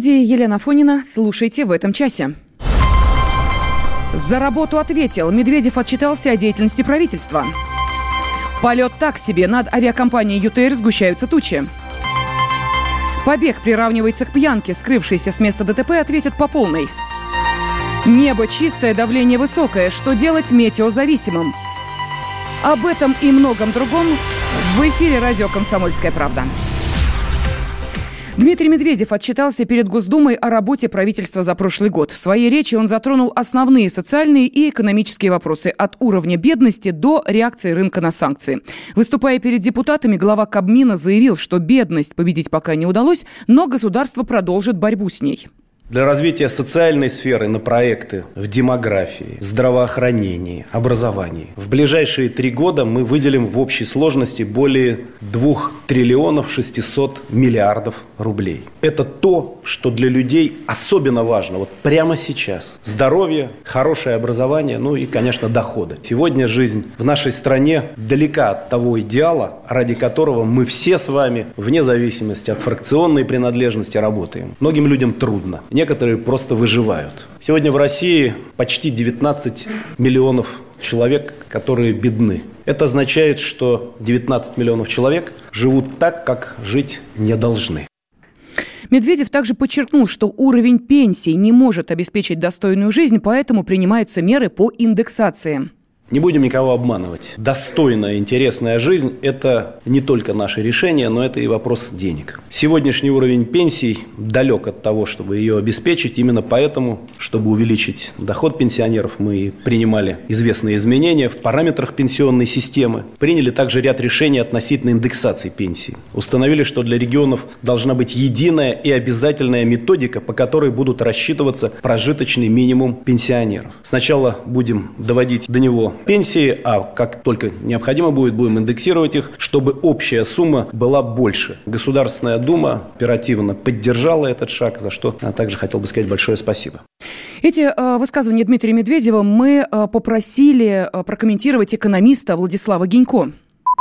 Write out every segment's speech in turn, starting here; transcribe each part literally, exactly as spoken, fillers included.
студии Елена Афонина. Слушайте в этом часе. За работу ответил. Медведев отчитался о деятельности правительства. Полет так себе. Над авиакомпанией ЮТР сгущаются тучи. Побег приравнивается к пьянке. Скрывшиеся с места ДТП ответят по полной. Небо чистое, давление высокое. Что делать метеозависимым? Об этом и многом другом в эфире радио «Комсомольская правда». Дмитрий Медведев отчитался перед Госдумой о работе правительства за прошлый год. В своей речи он затронул основные социальные и экономические вопросы от уровня бедности до реакции рынка на санкции. Выступая перед депутатами, глава Кабмина заявил, что бедность победить пока не удалось, но государство продолжит борьбу с ней. Для развития социальной сферы на проекты в демографии, здравоохранении, образовании в ближайшие три года мы выделим в общей сложности более двух триллионов шестисот миллиардов рублей. Это то, что для людей особенно важно вот прямо сейчас. Здоровье, хорошее образование, ну и, конечно, доходы. Сегодня жизнь в нашей стране далека от того идеала, ради которого мы все с вами, вне зависимости от фракционной принадлежности, работаем. Многим людям трудно. Некоторые просто выживают. Сегодня в России почти девятнадцать миллионов человек, которые бедны. Это означает, что девятнадцать миллионов человек живут так, как жить не должны. Медведев также подчеркнул, что уровень пенсий не может обеспечить достойную жизнь, поэтому принимаются меры по индексации. Не будем никого обманывать. Достойная, интересная жизнь – это не только наши решения, но это и вопрос денег. Сегодняшний уровень пенсий далек от того, чтобы ее обеспечить. Именно поэтому, чтобы увеличить доход пенсионеров, мы принимали известные изменения в параметрах пенсионной системы. Приняли также ряд решений относительно индексации пенсий. Установили, что для регионов должна быть единая и обязательная методика, по которой будут рассчитываться прожиточный минимум пенсионеров. Сначала будем доводить до него пенсии, а как только необходимо будет, будем индексировать их, чтобы общая сумма была больше. Государственная Дума оперативно поддержала этот шаг, за что я также хотел бы сказать большое спасибо. Эти э, высказывания Дмитрия Медведева мы э, попросили э, прокомментировать экономиста Владислава Гинко.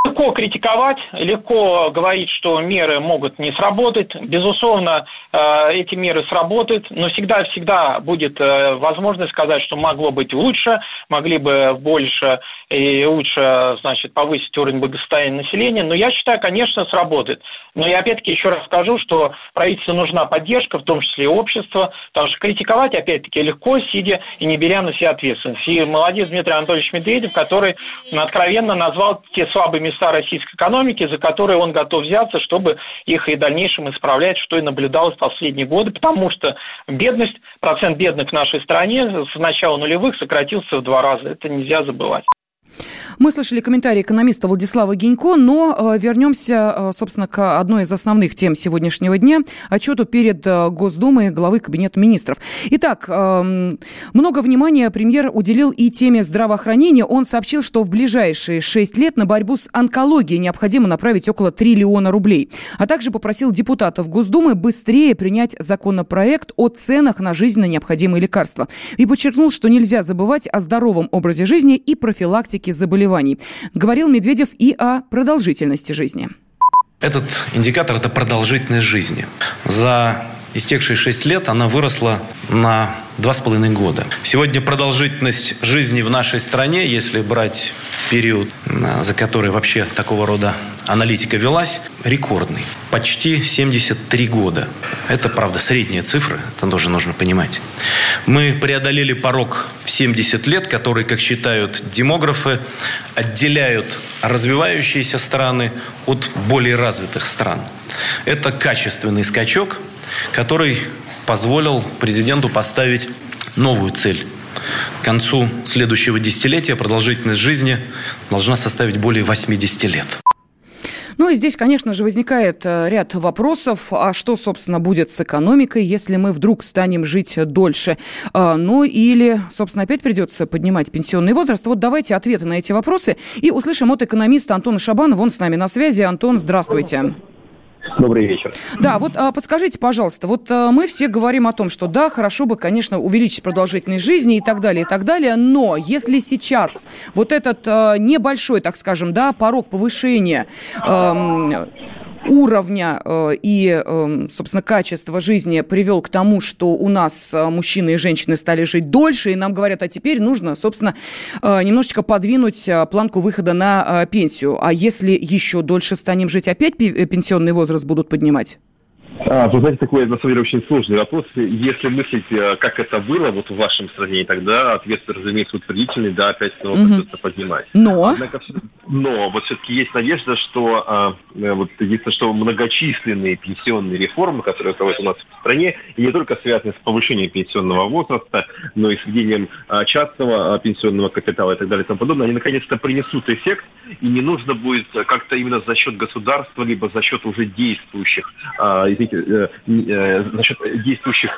Легко критиковать, легко говорить, что меры могут не сработать. Безусловно, эти меры сработают, но всегда-всегда будет возможность сказать, что могло быть лучше, могли бы больше и лучше, значит, повысить уровень благосостояния населения. Но я считаю, конечно, сработает. Но я опять-таки еще раз скажу, что правительству нужна поддержка, в том числе и общества, потому что критиковать, опять-таки, легко, сидя и не беря на себя ответственность. И молодец Дмитрий Анатольевич Медведев, который откровенно назвал те слабые места, места российской экономики, за которые он готов взяться, чтобы их и в дальнейшем исправлять, что и наблюдалось в последние годы, потому что бедность, процент бедных в нашей стране с начала нулевых сократился в два раза. Это нельзя забывать. Мы слышали комментарии экономиста Владислава Гинько, но вернемся, собственно, к одной из основных тем сегодняшнего дня – отчету перед Госдумой главы Кабинета министров. Итак, много внимания премьер уделил и теме здравоохранения. Он сообщил, что в ближайшие шесть лет на борьбу с онкологией необходимо направить около триллиона рублей. А также попросил депутатов Госдумы быстрее принять законопроект о ценах на жизненно необходимые лекарства. И подчеркнул, что нельзя забывать о здоровом образе жизни и профилактике заболеваний. Говорил Медведев и о продолжительности жизни. Этот индикатор – это продолжительность жизни. За истекшие шесть лет она выросла на два с половиной года. Сегодня продолжительность жизни в нашей стране, если брать период, за который вообще такого рода аналитика велась, рекордный. Почти семьдесят три года. Это, правда, средние цифры, это тоже нужно понимать. Мы преодолели порог в семьдесят лет, который, как считают демографы, отделяют развивающиеся страны от более развитых стран. Это качественный скачок, который позволил президенту поставить новую цель. К концу следующего десятилетия продолжительность жизни должна составить более восемьдесят лет. Ну и здесь, конечно же, возникает ряд вопросов. А что, собственно, будет с экономикой, если мы вдруг станем жить дольше? Ну или, собственно, опять придется поднимать пенсионный возраст. Вот давайте ответы на эти вопросы и услышим от экономиста Антона Шабана. Он с нами на связи. Антон, здравствуйте. Добрый вечер. Да, вот подскажите, пожалуйста, вот мы все говорим о том, что да, хорошо бы, конечно, увеличить продолжительность жизни и так далее, и так далее, но если сейчас вот этот небольшой, так скажем, да, порог повышения эм, уровня и, собственно, качества жизни привел к тому, что у нас мужчины и женщины стали жить дольше, и нам говорят, а теперь нужно, собственно, немножечко подвинуть планку выхода на пенсию. А если еще дольше станем жить, опять пенсионный возраст будут поднимать? А, вы знаете, такой, на самом деле, очень сложный вопрос. Если мыслить, как это было вот в вашем сравнении, тогда ответ, разумеется, утвердительный, да, опять снова угу. придется поднимать. Но? Однако, но вот все-таки есть надежда, что, а, вот, единственное, что многочисленные пенсионные реформы, которые проводят у нас в стране, и не только связаны с повышением пенсионного возраста, но и с введением а, частного а, пенсионного капитала и так далее и тому подобное, они наконец-то принесут эффект, и не нужно будет как-то именно за счет государства, либо за счет уже действующих, а, за счет действующих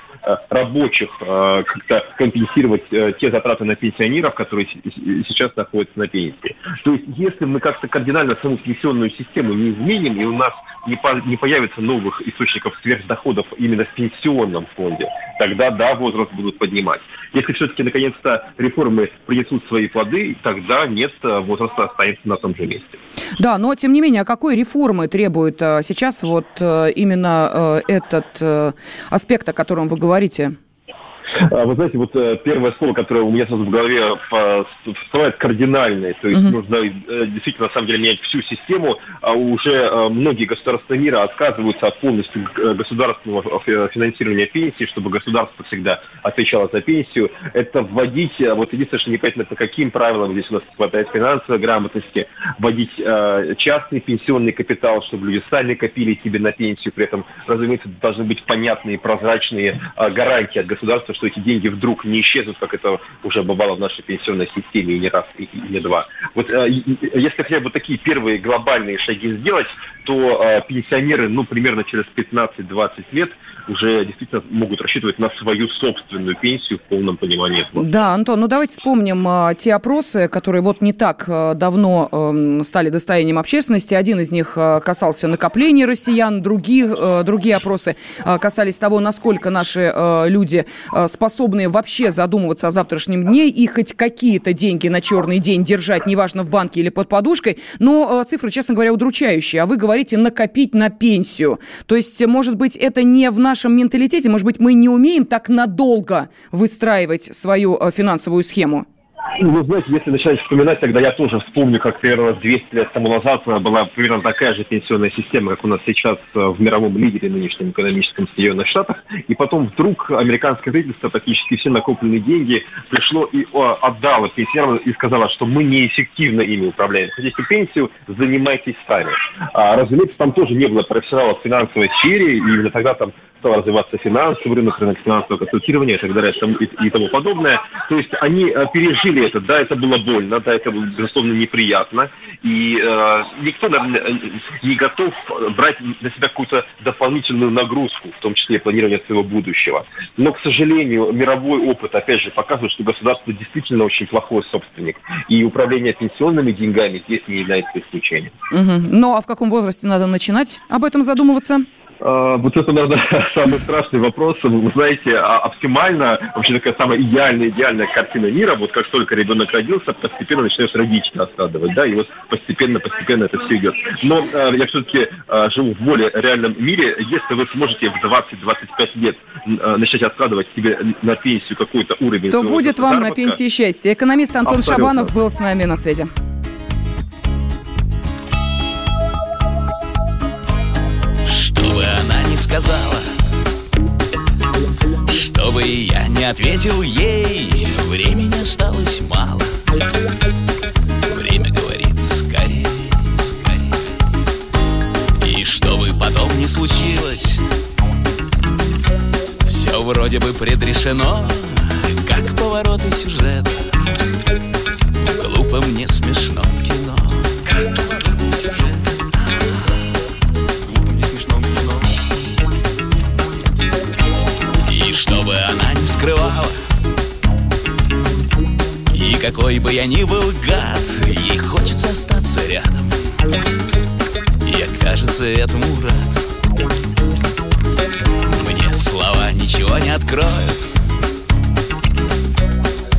рабочих как-то компенсировать те затраты на пенсионеров, которые сейчас находятся на пенсии. То есть, если мы как-то кардинально саму пенсионную систему не изменим, и у нас не, по, не появится новых источников сверхдоходов именно в пенсионном фонде, тогда, да, возраст будут поднимать. Если все-таки, наконец-то, реформы принесут свои плоды, тогда нет, возраст останется на том же месте. Да, но, тем не менее, а какой реформы требует сейчас вот именно этот аспект, о котором вы говорите? Вы знаете, вот первое слово, которое у меня сразу в голове вставает, кардинальное. То есть uh-huh. нужно действительно, на самом деле, менять всю систему. А уже многие государства мира отказываются от полностью государственного финансирования пенсии, чтобы государство всегда отвечало за пенсию. Это вводить, вот единственное, что непонятно, по каким правилам здесь у нас хватает финансовой грамотности, вводить частный пенсионный капитал, чтобы люди сами копили себе на пенсию. При этом, разумеется, должны быть понятные, прозрачные гарантии от государства, что эти деньги вдруг не исчезнут, как это уже бывало в нашей пенсионной системе и не раз, и не два. Вот если хотя бы такие первые глобальные шаги сделать, то пенсионеры, ну, примерно через пятнадцать-двадцать лет уже действительно могут рассчитывать на свою собственную пенсию в полном понимании этого. Да, Антон, ну давайте вспомним те опросы, которые вот не так давно стали достоянием общественности. Один из них касался накопления россиян, другие, другие опросы касались того, насколько наши люди способные вообще задумываться о завтрашнем дне и хоть какие-то деньги на черный день держать, неважно, в банке или под подушкой. Но цифры, честно говоря, удручающие. А вы говорите «накопить на пенсию». То есть, может быть, это не в нашем менталитете? Может быть, мы не умеем так надолго выстраивать свою финансовую схему? Ну, знаете, если начинать вспоминать, тогда я тоже вспомню, как примерно двести лет тому назад была примерно такая же пенсионная система, как у нас сейчас в мировом лидере нынешнем экономическом Соединенных Штатах. И потом вдруг американское правительство практически все накопленные деньги пришло и отдало пенсионерам и сказало, что мы неэффективно ими управляем. Хотите пенсию, занимайтесь сами. А, разумеется, там тоже не было профессионалов в финансовой сфере, и именно тогда там стал развиваться финансовый рынок, рынок финансового консультирования и так далее и тому подобное. То есть они пережили это. Да, это было больно, да, это было, безусловно, неприятно. И э, никто, наверное, не готов брать на себя какую-то дополнительную нагрузку, в том числе и планирование своего будущего. Но, к сожалению, мировой опыт, опять же, показывает, что государство действительно очень плохой собственник. И управление пенсионными деньгами здесь не является исключением. Угу. Ну, а в каком возрасте надо начинать об этом задумываться? Вот это, наверное, самый страшный вопрос. Вы знаете, оптимально, вообще такая самая идеальная, идеальная картина мира, вот как только ребенок родился, постепенно начинаешь родителя откладывать, да, и вот постепенно, постепенно это все идет. Но э, я все-таки э, живу в более реальном мире. Если вы сможете в двадцать-двадцать пять лет э, начать откладывать себе на пенсию какой-то уровень, то будет вам заработка на пенсии счастье. Экономист Антон Абсолютно. Шабанов был с нами на связи. Сказала, чтобы я не ответил ей, времени осталось мало. Время говорит скорее, скорее. И чтобы потом не случилось, все вроде бы предрешено, как повороты сюжета в глупом не смешном кино. Чтобы она не скрывала, и какой бы я ни был гад, ей хочется остаться рядом. Я, кажется, этому рад. Мне слова ничего не откроют.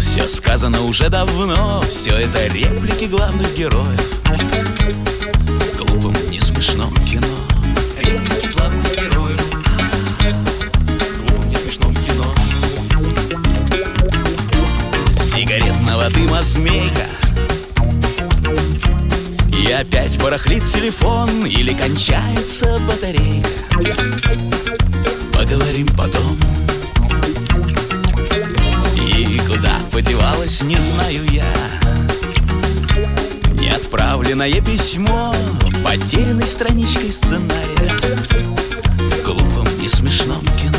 Все сказано уже давно, все это реплики главных героев в глупом, несмешном кино. красного дыма змейка. И опять барахлит телефон или кончается батарейка. Поговорим потом. И куда подевалась, не знаю я. Неотправленное письмо потерянной страничкой сценария в глупом и смешном кино.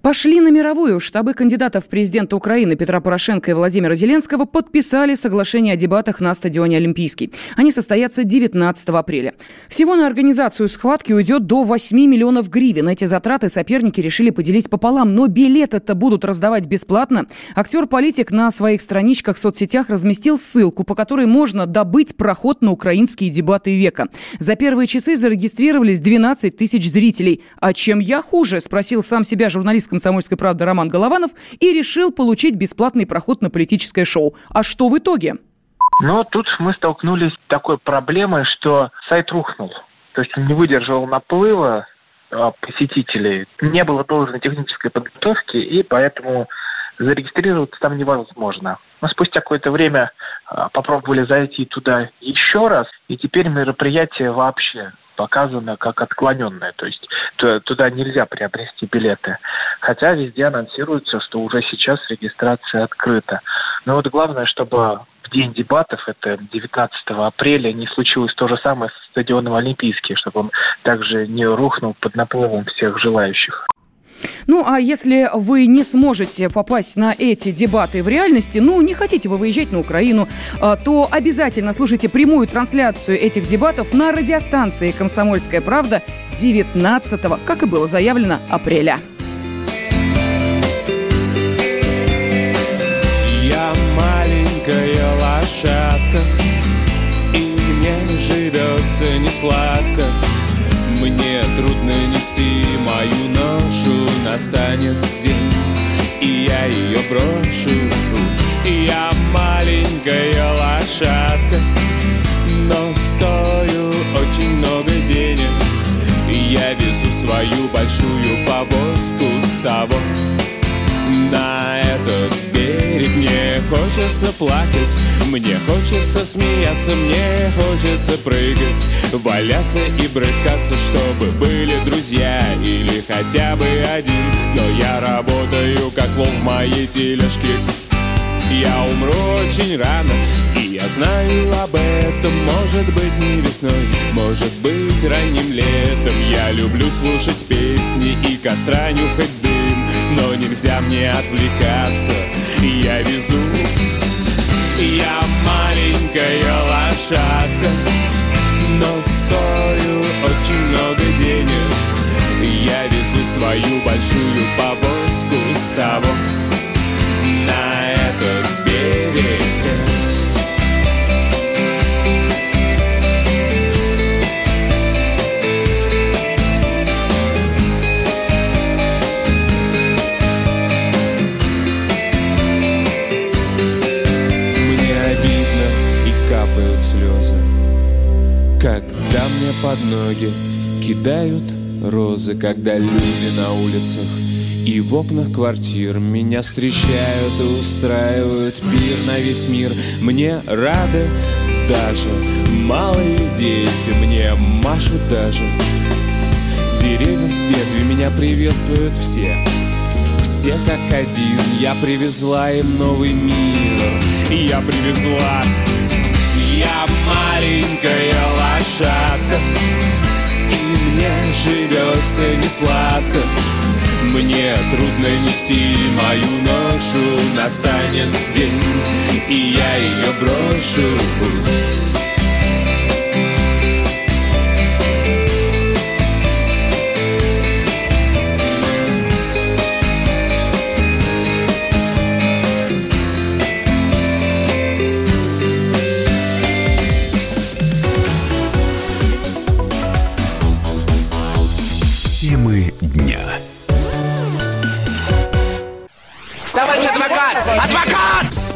Пошли на мировую. Штабы кандидатов в президенты Украины Петра Порошенко и Владимира Зеленского подписали соглашение о дебатах на стадионе «Олимпийский». Они состоятся девятнадцатого апреля. Всего на организацию схватки уйдет до восьми миллионов гривен. Эти затраты соперники решили поделить пополам. Но билеты-то будут раздавать бесплатно. Актер-политик на своих страничках в соцсетях разместил ссылку, по которой можно добыть проход на украинские дебаты века. За первые часы зарегистрировались двенадцать тысяч зрителей. «А чем я хуже?» – спросил сам себя журналист «Комсомольской правды» Роман Голованов и решил получить бесплатный проход на политическое шоу. А что в итоге? Ну, тут мы столкнулись с такой проблемой, что сайт рухнул. То есть он не выдержал наплыва посетителей, не было должной технической подготовки, и поэтому зарегистрироваться там невозможно. Но спустя какое-то время попробовали зайти туда еще раз, и теперь мероприятие вообще показано как отклоненное, то есть т- туда нельзя приобрести билеты. Хотя везде анонсируется, что уже сейчас регистрация открыта. Но вот главное, чтобы в день дебатов, это девятнадцатого апреля, не случилось то же самое со стадионом «Олимпийский», чтобы он также не рухнул под наплывом всех желающих. Ну, а если вы не сможете попасть на эти дебаты в реальности, ну, не хотите вы выезжать на Украину, то обязательно слушайте прямую трансляцию этих дебатов на радиостанции «Комсомольская правда» девятнадцатого, как и было заявлено, апреля. Я маленькая лошадка, и мне живется несладко. Мне трудно нести мою ношу, настанет день, и я ее брошу. Я маленькая лошадка, но стою очень много денег. Я везу свою большую повозку с того на этот берег. Мне хочется плакать, мне хочется смеяться, мне хочется прыгать, валяться и брыкаться, чтобы были друзья или хотя бы один. Но я работаю, как вол в моей тележке. Я умру очень рано, и я знаю об этом. Может быть, не весной, может быть, ранним летом. Я люблю слушать песни и костраню хоть дым, но нельзя мне отвлекаться, я везу. Я маленькая лошадка, но стою очень много денег. Я везу свою большую повозку с того на этот берег. Слезы, когда мне под ноги кидают розы, когда люди на улицах и в окнах квартир меня встречают и устраивают пир на весь мир. Мне рады даже малые дети, мне машут даже деревья в ветви, меня приветствуют все, все как один. Я привезла им новый мир, я привезла. Я маленькая лошадка, и мне живется несладко. Мне трудно нести мою ношу, настанет день, и я ее брошу.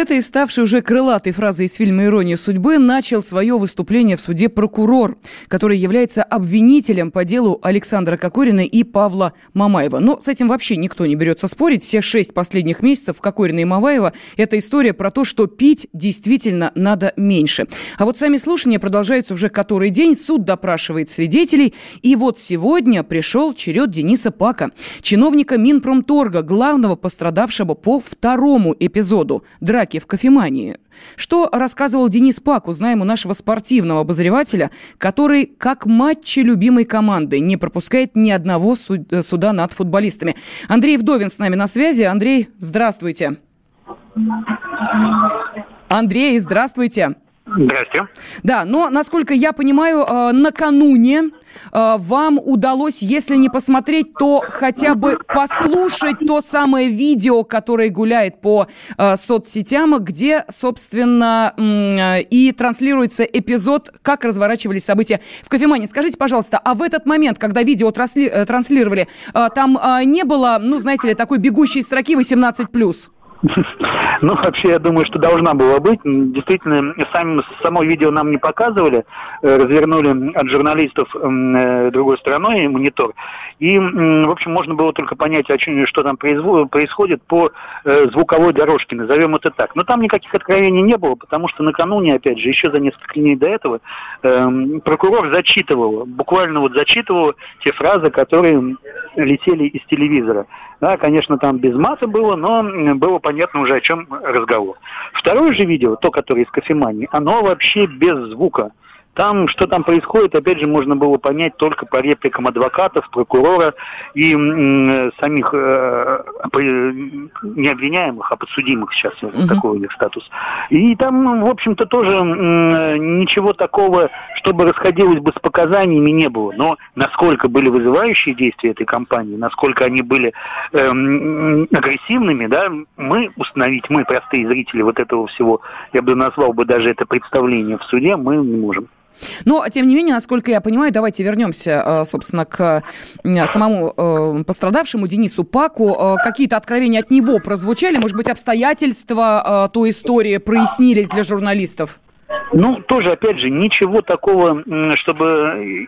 Этой ставшей уже крылатой фразой из фильма «Ирония судьбы» начал свое выступление в суде прокурор, который является обвинителем по делу Александра Кокорина и Павла Мамаева. Но с этим вообще никто не берется спорить. Все шесть последних месяцев Кокорина и Мамаева – это история про то, что пить действительно надо меньше. А вот сами слушания продолжаются уже который день. Суд допрашивает свидетелей. И вот сегодня пришел черед Дениса Пака, чиновника Минпромторга, главного пострадавшего по второму эпизоду – драки в кофемании. Что рассказывал Денис Пак, узнаем у нашего спортивного обозревателя, который, как матчи любимой команды, не пропускает ни одного суда над футболистами. Андрей Вдовин с нами на связи. Андрей, здравствуйте. Андрей, здравствуйте. Здравствуйте. Да, но, насколько я понимаю, накануне вам удалось, если не посмотреть, то хотя бы послушать то самое видео, которое гуляет по соцсетям, где, собственно, и транслируется эпизод, как разворачивались события в кофемании. Скажите, пожалуйста, а в этот момент, когда видео транслировали, там не было, ну, знаете ли, такой бегущей строки восемнадцать плюс? Ну, вообще, я думаю, что должна была быть. Действительно, сами, само видео нам не показывали. Развернули от журналистов э, другой стороной монитор. И, э, в общем, можно было только понять, о чем, что там произв... происходит по э, звуковой дорожке, назовем это так. Но там никаких откровений не было, потому что накануне, опять же, еще за несколько дней до этого, э, прокурор зачитывал, буквально вот зачитывал те фразы, которые летели из телевизора. Да, конечно, там без мата было, но было понятно уже, о чем разговор. Второе же видео, то, которое из кофемании, оно вообще без звука. Там, что там происходит, опять же, можно было понять только по репликам адвокатов, прокурора и м, самих э, не обвиняемых, а подсудимых сейчас, uh-huh. такой у них статус. И там, в общем-то, тоже м, ничего такого, чтобы расходилось бы с показаниями, не было. Но насколько были вызывающие действия этой кампании, насколько они были э, м, агрессивными, да, мы установить, мы, простые зрители вот этого всего, я бы назвал бы даже это представление в суде, мы не можем. Но, тем не менее, насколько я понимаю, давайте вернемся, собственно, к самому пострадавшему Денису Паку. Какие-то откровения от него прозвучали? Может быть, обстоятельства той истории прояснились для журналистов? Ну, тоже, опять же, ничего такого, чтобы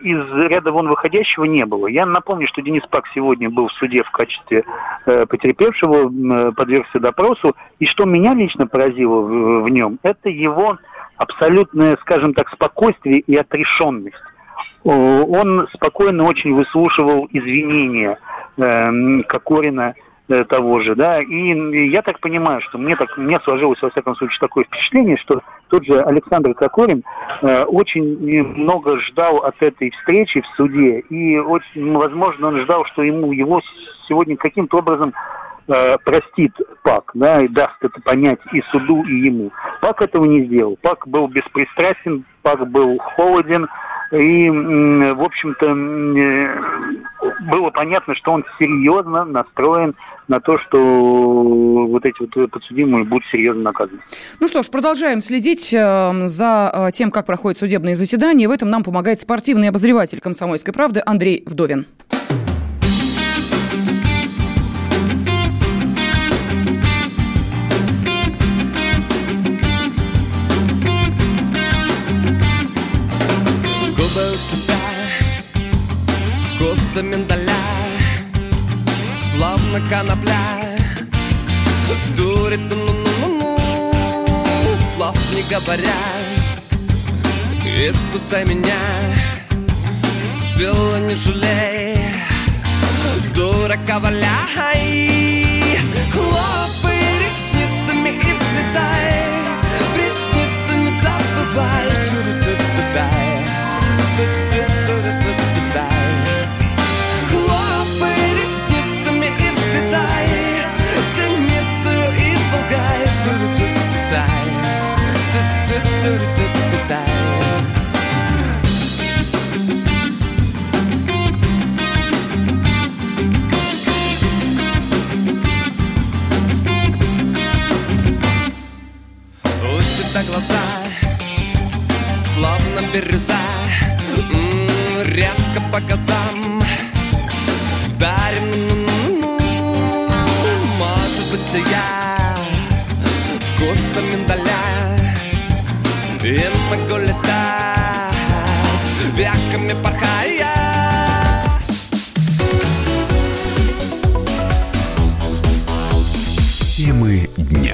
из ряда вон выходящего, не было. Я напомню, что Денис Пак сегодня был в суде в качестве э, потерпевшего, э, подвергся допросу. И что меня лично поразило в, в нем, это его абсолютное, скажем так, спокойствие и отрешенность. Он спокойно очень выслушивал извинения э, Кокорина, э, того же, да, и я так понимаю, что мне так, мне сложилось, во всяком случае, такое впечатление, что тот же Александр Кокорин э, очень много ждал от этой встречи в суде, и очень, возможно, он ждал, что ему его сегодня каким-то образом э, простит Пак, да, и даст это понять и суду, и ему. Пак этого не сделал. Пак был беспристрастен, Пак был холоден, и, э, в общем-то, э, было понятно, что он серьезно настроен на то, что вот эти вот подсудимые будут серьезно наказаны. Ну что ж, продолжаем следить за тем, как проходят судебные заседания. В этом нам помогает спортивный обозреватель «Комсомольской правды» Андрей Вдовин. Губы у тебя вкуса миндаля, словно конопля, дурит, ну-ну-ну-ну, слов не говоря. Искусай меня, силы не жалей, дурака валяй. Хлопай ресницами и взлетай, ресницы не забывай. Ту-ду-ду-ду-дай, ту-ду-ду-ду-дай. Хлопай ресницами и взлетай, зеницею и пугай. Ту-ду-ду-ду-дай, ту-ду-ду-ду-дай. Глаза, словно бирюза, м-м, резко по глазам вдарим, ну-ну-ну-ну. Может быть, я вкусом миндаля, и могу летать веками порхая. Темы дня.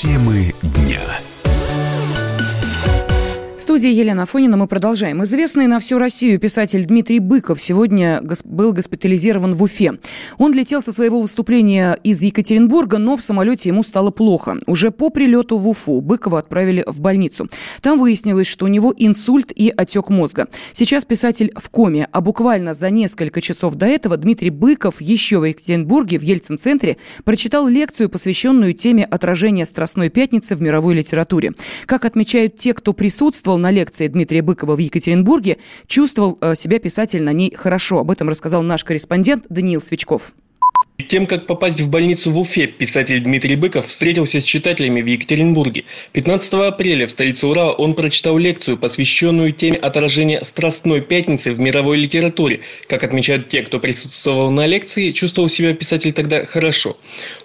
Темы дня. В студии Елена Афонина. Мы продолжаем. Известный на всю Россию писатель Дмитрий Быков сегодня гос- был госпитализирован в Уфе. Он летел со своего выступления из Екатеринбурга, но в самолете ему стало плохо. Уже по прилету в Уфу Быкова отправили в больницу. Там выяснилось, что у него инсульт и отек мозга. Сейчас писатель в коме, а буквально за несколько часов до этого Дмитрий Быков еще в Екатеринбурге, в Ельцин-центре, прочитал лекцию, посвященную теме отражения Страстной пятницы в мировой литературе. Как отмечают те, кто присутствовал на лекции Дмитрия Быкова в Екатеринбурге, чувствовал себя писатель на ней хорошо. Об этом рассказал наш корреспондент Даниил Свечков. Перед тем, как попасть в больницу в Уфе, писатель Дмитрий Быков встретился с читателями в Екатеринбурге. пятнадцатого апреля в столице Урала он прочитал лекцию, посвященную теме отражения Страстной пятницы в мировой литературе. Как отмечают те, кто присутствовал на лекции, чувствовал себя писатель тогда хорошо.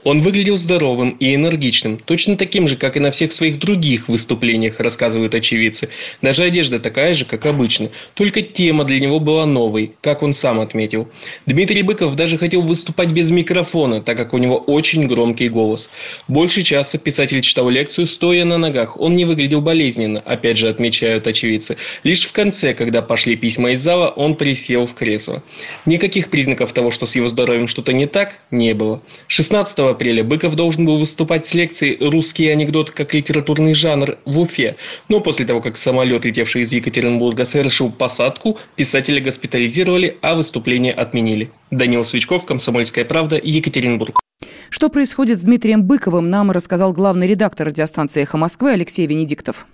Он выглядел здоровым и энергичным, точно таким же, как и на всех своих других выступлениях, рассказывают очевидцы. Даже одежда такая же, как обычно. Только тема для него была новой, как он сам отметил. Дмитрий Быков даже хотел выступать без микрофона, так как у него очень громкий голос. Больше часа писатель читал лекцию, стоя на ногах. Он не выглядел болезненно, опять же отмечают очевидцы. Лишь в конце, когда пошли письма из зала, он присел в кресло. Никаких признаков того, что с его здоровьем что-то не так, не было. шестнадцатого апреля Быков должен был выступать с лекцией «Русский анекдот как литературный жанр» в Уфе. Но после того, как самолет, летевший из Екатеринбурга, совершил посадку, писателя госпитализировали, а выступление отменили. Даниил Свечков, «Комсомольская правда», Екатеринбург. Что происходит с Дмитрием Быковым, нам рассказал главный редактор радиостанции «Эхо Москвы» Алексей Венедиктов.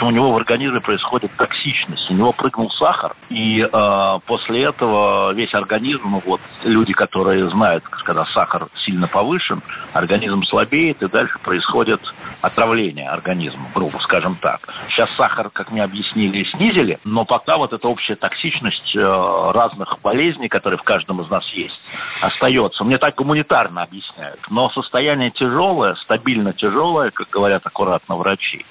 У него в организме происходит токсичность. У него прыгнул сахар, и э, после этого весь организм, ну вот люди, которые знают, когда сахар сильно повышен, организм слабеет, и дальше происходит отравление организма, грубо скажем так. Сейчас сахар, как мне объяснили, снизили, но пока вот эта общая токсичность э, разных болезней, которые в каждом из нас есть, остается. Мне так гуманитарно объясняют. Но состояние тяжелое, стабильно тяжелое, как говорят аккуратно врачи.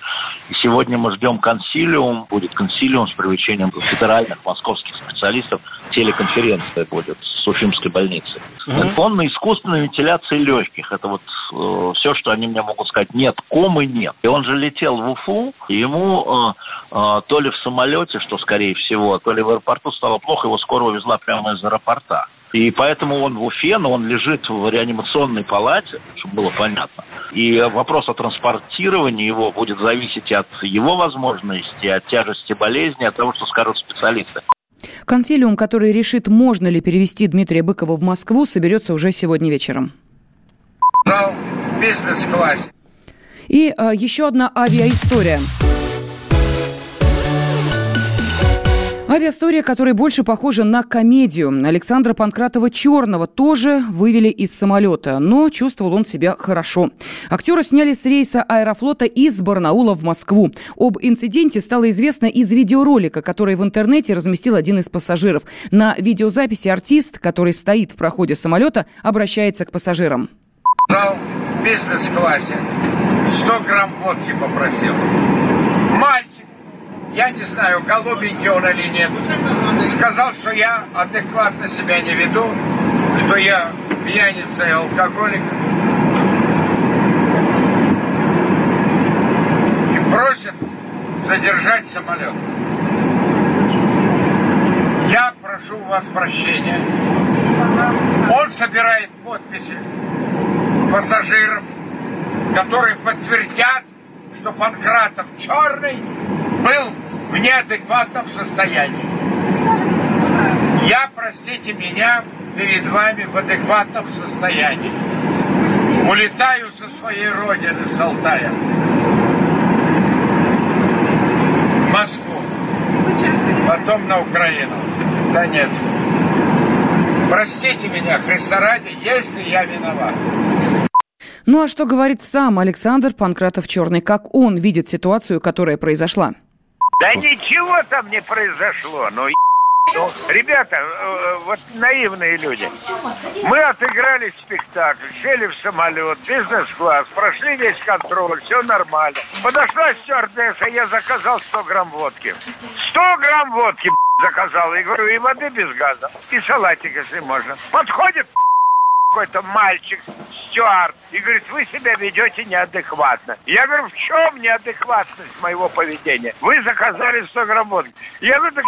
И сегодня мы ждем консилиум, будет консилиум с привлечением федеральных московских специалистов, телеконференция будет с Уфимской больницей. Mm-hmm. Он на искусственной вентиляции легких. Это вот э, все, что они мне могут сказать. Нет комы, нет. И он же летел в Уфу, и ему э, э, то ли в самолете, что скорее всего, то ли в аэропорту стало плохо, его скорую везла прямо из аэропорта. И поэтому он в Уфе, но он лежит в реанимационной палате, чтобы было понятно. И вопрос о транспортировании его будет зависеть от его возможностей, от тяжести болезни, от того, что скажут специалисты. Консилиум, который решит, можно ли перевести Дмитрия Быкова в Москву, соберется уже сегодня вечером. Зал бизнес-класс. И а, еще одна авиаистория. Авиаистория, которая больше похожа на комедию. Александра Панкратова-Черного тоже вывели из самолета, но чувствовал он себя хорошо. Актера сняли с рейса Аэрофлота из Барнаула в Москву. Об инциденте стало известно из видеоролика, который в интернете разместил один из пассажиров. На видеозаписи артист, который стоит в проходе самолета, обращается к пассажирам. Зал в бизнес-классе. сто грамм водки попросил. Мальчик! Я не знаю, голубенький он или нет. Сказал, что я адекватно себя не веду, что я пьяница и алкоголик. И просит задержать самолет. Я прошу у вас прощения. Он собирает подписи пассажиров, которые подтвердят, что Панкратов Черный был в неадекватном состоянии. Я, простите меня, перед вами в адекватном состоянии. Улетаю со своей родины, с Алтая, в Москву, потом на Украину, Донецк. Простите меня, Христа ради, если я виноват. Ну а что говорит сам Александр Панкратов-Черный? Как он видит ситуацию, которая произошла? Да ничего там не произошло, ну, е... ну ребята, э, вот наивные люди. Мы отыграли спектакль, сели в самолет, бизнес-класс, прошли весь контроль, все нормально. Подошла стюардесса, я заказал сто грамм водки. сто грамм водки, б***ь, заказал, и говорю, и воды без газа, и салатик, если можно. Подходит, б***ь, какой-то мальчик, стюард, и говорит, вы себя ведете неадекватно. Я говорю, в чем неадекватность моего поведения? Вы заказали сто грамм водки. Я говорю, так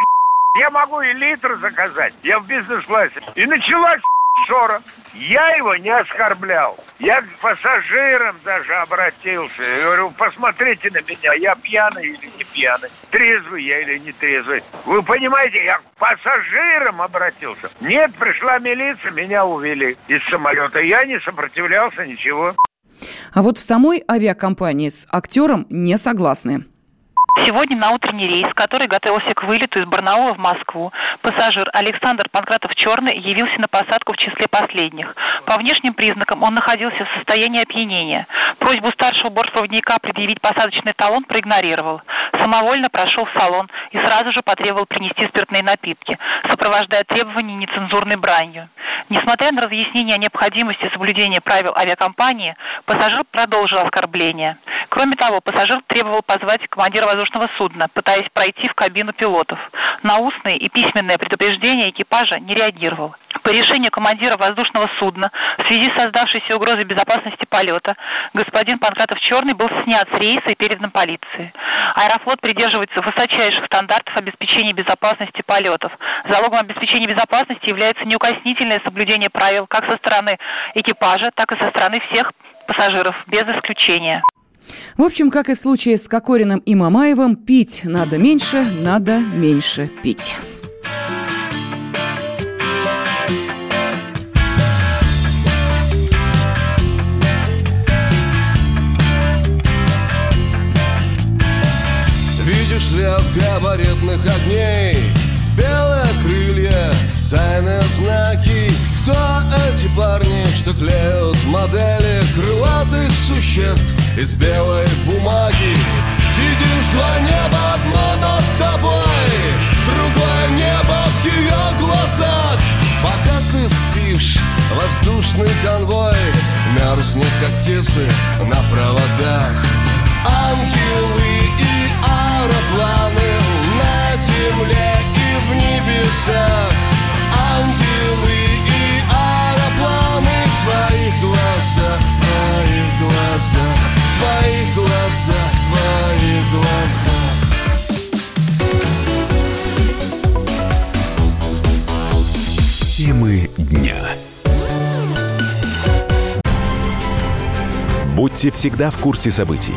я могу и литр заказать. Я в бизнес-классе. И началась ссора. Я его не оскорблял. Я к пассажирам даже обратился. Я говорю, посмотрите на меня, я пьяный или не пьяный. Трезвый я или не трезвый. Вы понимаете, я к пассажирам обратился. Нет, пришла милиция, меня увели из самолета. Я не сопротивлялся, ничего. А вот в самой авиакомпании с актером не согласны. Сегодня на утренний рейс, который готовился к вылету из Барнаула в Москву, пассажир Александр Панкратов-Черный явился на посадку в числе последних. По внешним признакам он находился в состоянии опьянения. Просьбу старшего бортпроводника предъявить посадочный талон проигнорировал. Самовольно прошел в салон и сразу же потребовал принести спиртные напитки, сопровождая требования нецензурной бранью. Несмотря на разъяснение о необходимости соблюдения правил авиакомпании, пассажир продолжил оскорбление. Кроме того, пассажир требовал позвать командира воздушного судна, пытаясь пройти в кабину пилотов. На устные и письменные предупреждения экипажа не реагировал. По решению командира воздушного судна, в связи с создавшейся угрозой безопасности полета, господин Панкратов-Черный был снят с рейса и передан полиции. Аэрофлот придерживается высочайших стандартов обеспечения безопасности полетов. Залогом обеспечения безопасности является неукоснительное соблюдение правил как со стороны экипажа, так и со стороны всех пассажиров, без исключения. В общем, как и в случае с Кокориным и Мамаевым, пить надо меньше, надо меньше пить. Яркий свет габаритных огней, белые крылья, тайные знаки. Кто эти парни, что клеют модели крылатых существ из белой бумаги? Видишь два неба, одно над тобой, другое небо в ее глазах. Пока ты спишь, воздушный конвой мерзнет, как птицы на проводах. Ангелы и аэропланы на земле и в небесах. Ангелы и аэропланы в твоих глазах, в твоих глазах, в твоих глазах, в твоих глазах. Темы дня. Будьте всегда в курсе событий.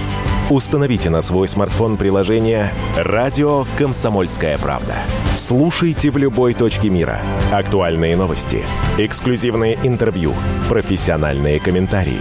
Установите на свой смартфон приложение «Радио Комсомольская правда». Слушайте в любой точке мира. Актуальные новости, эксклюзивные интервью, профессиональные комментарии.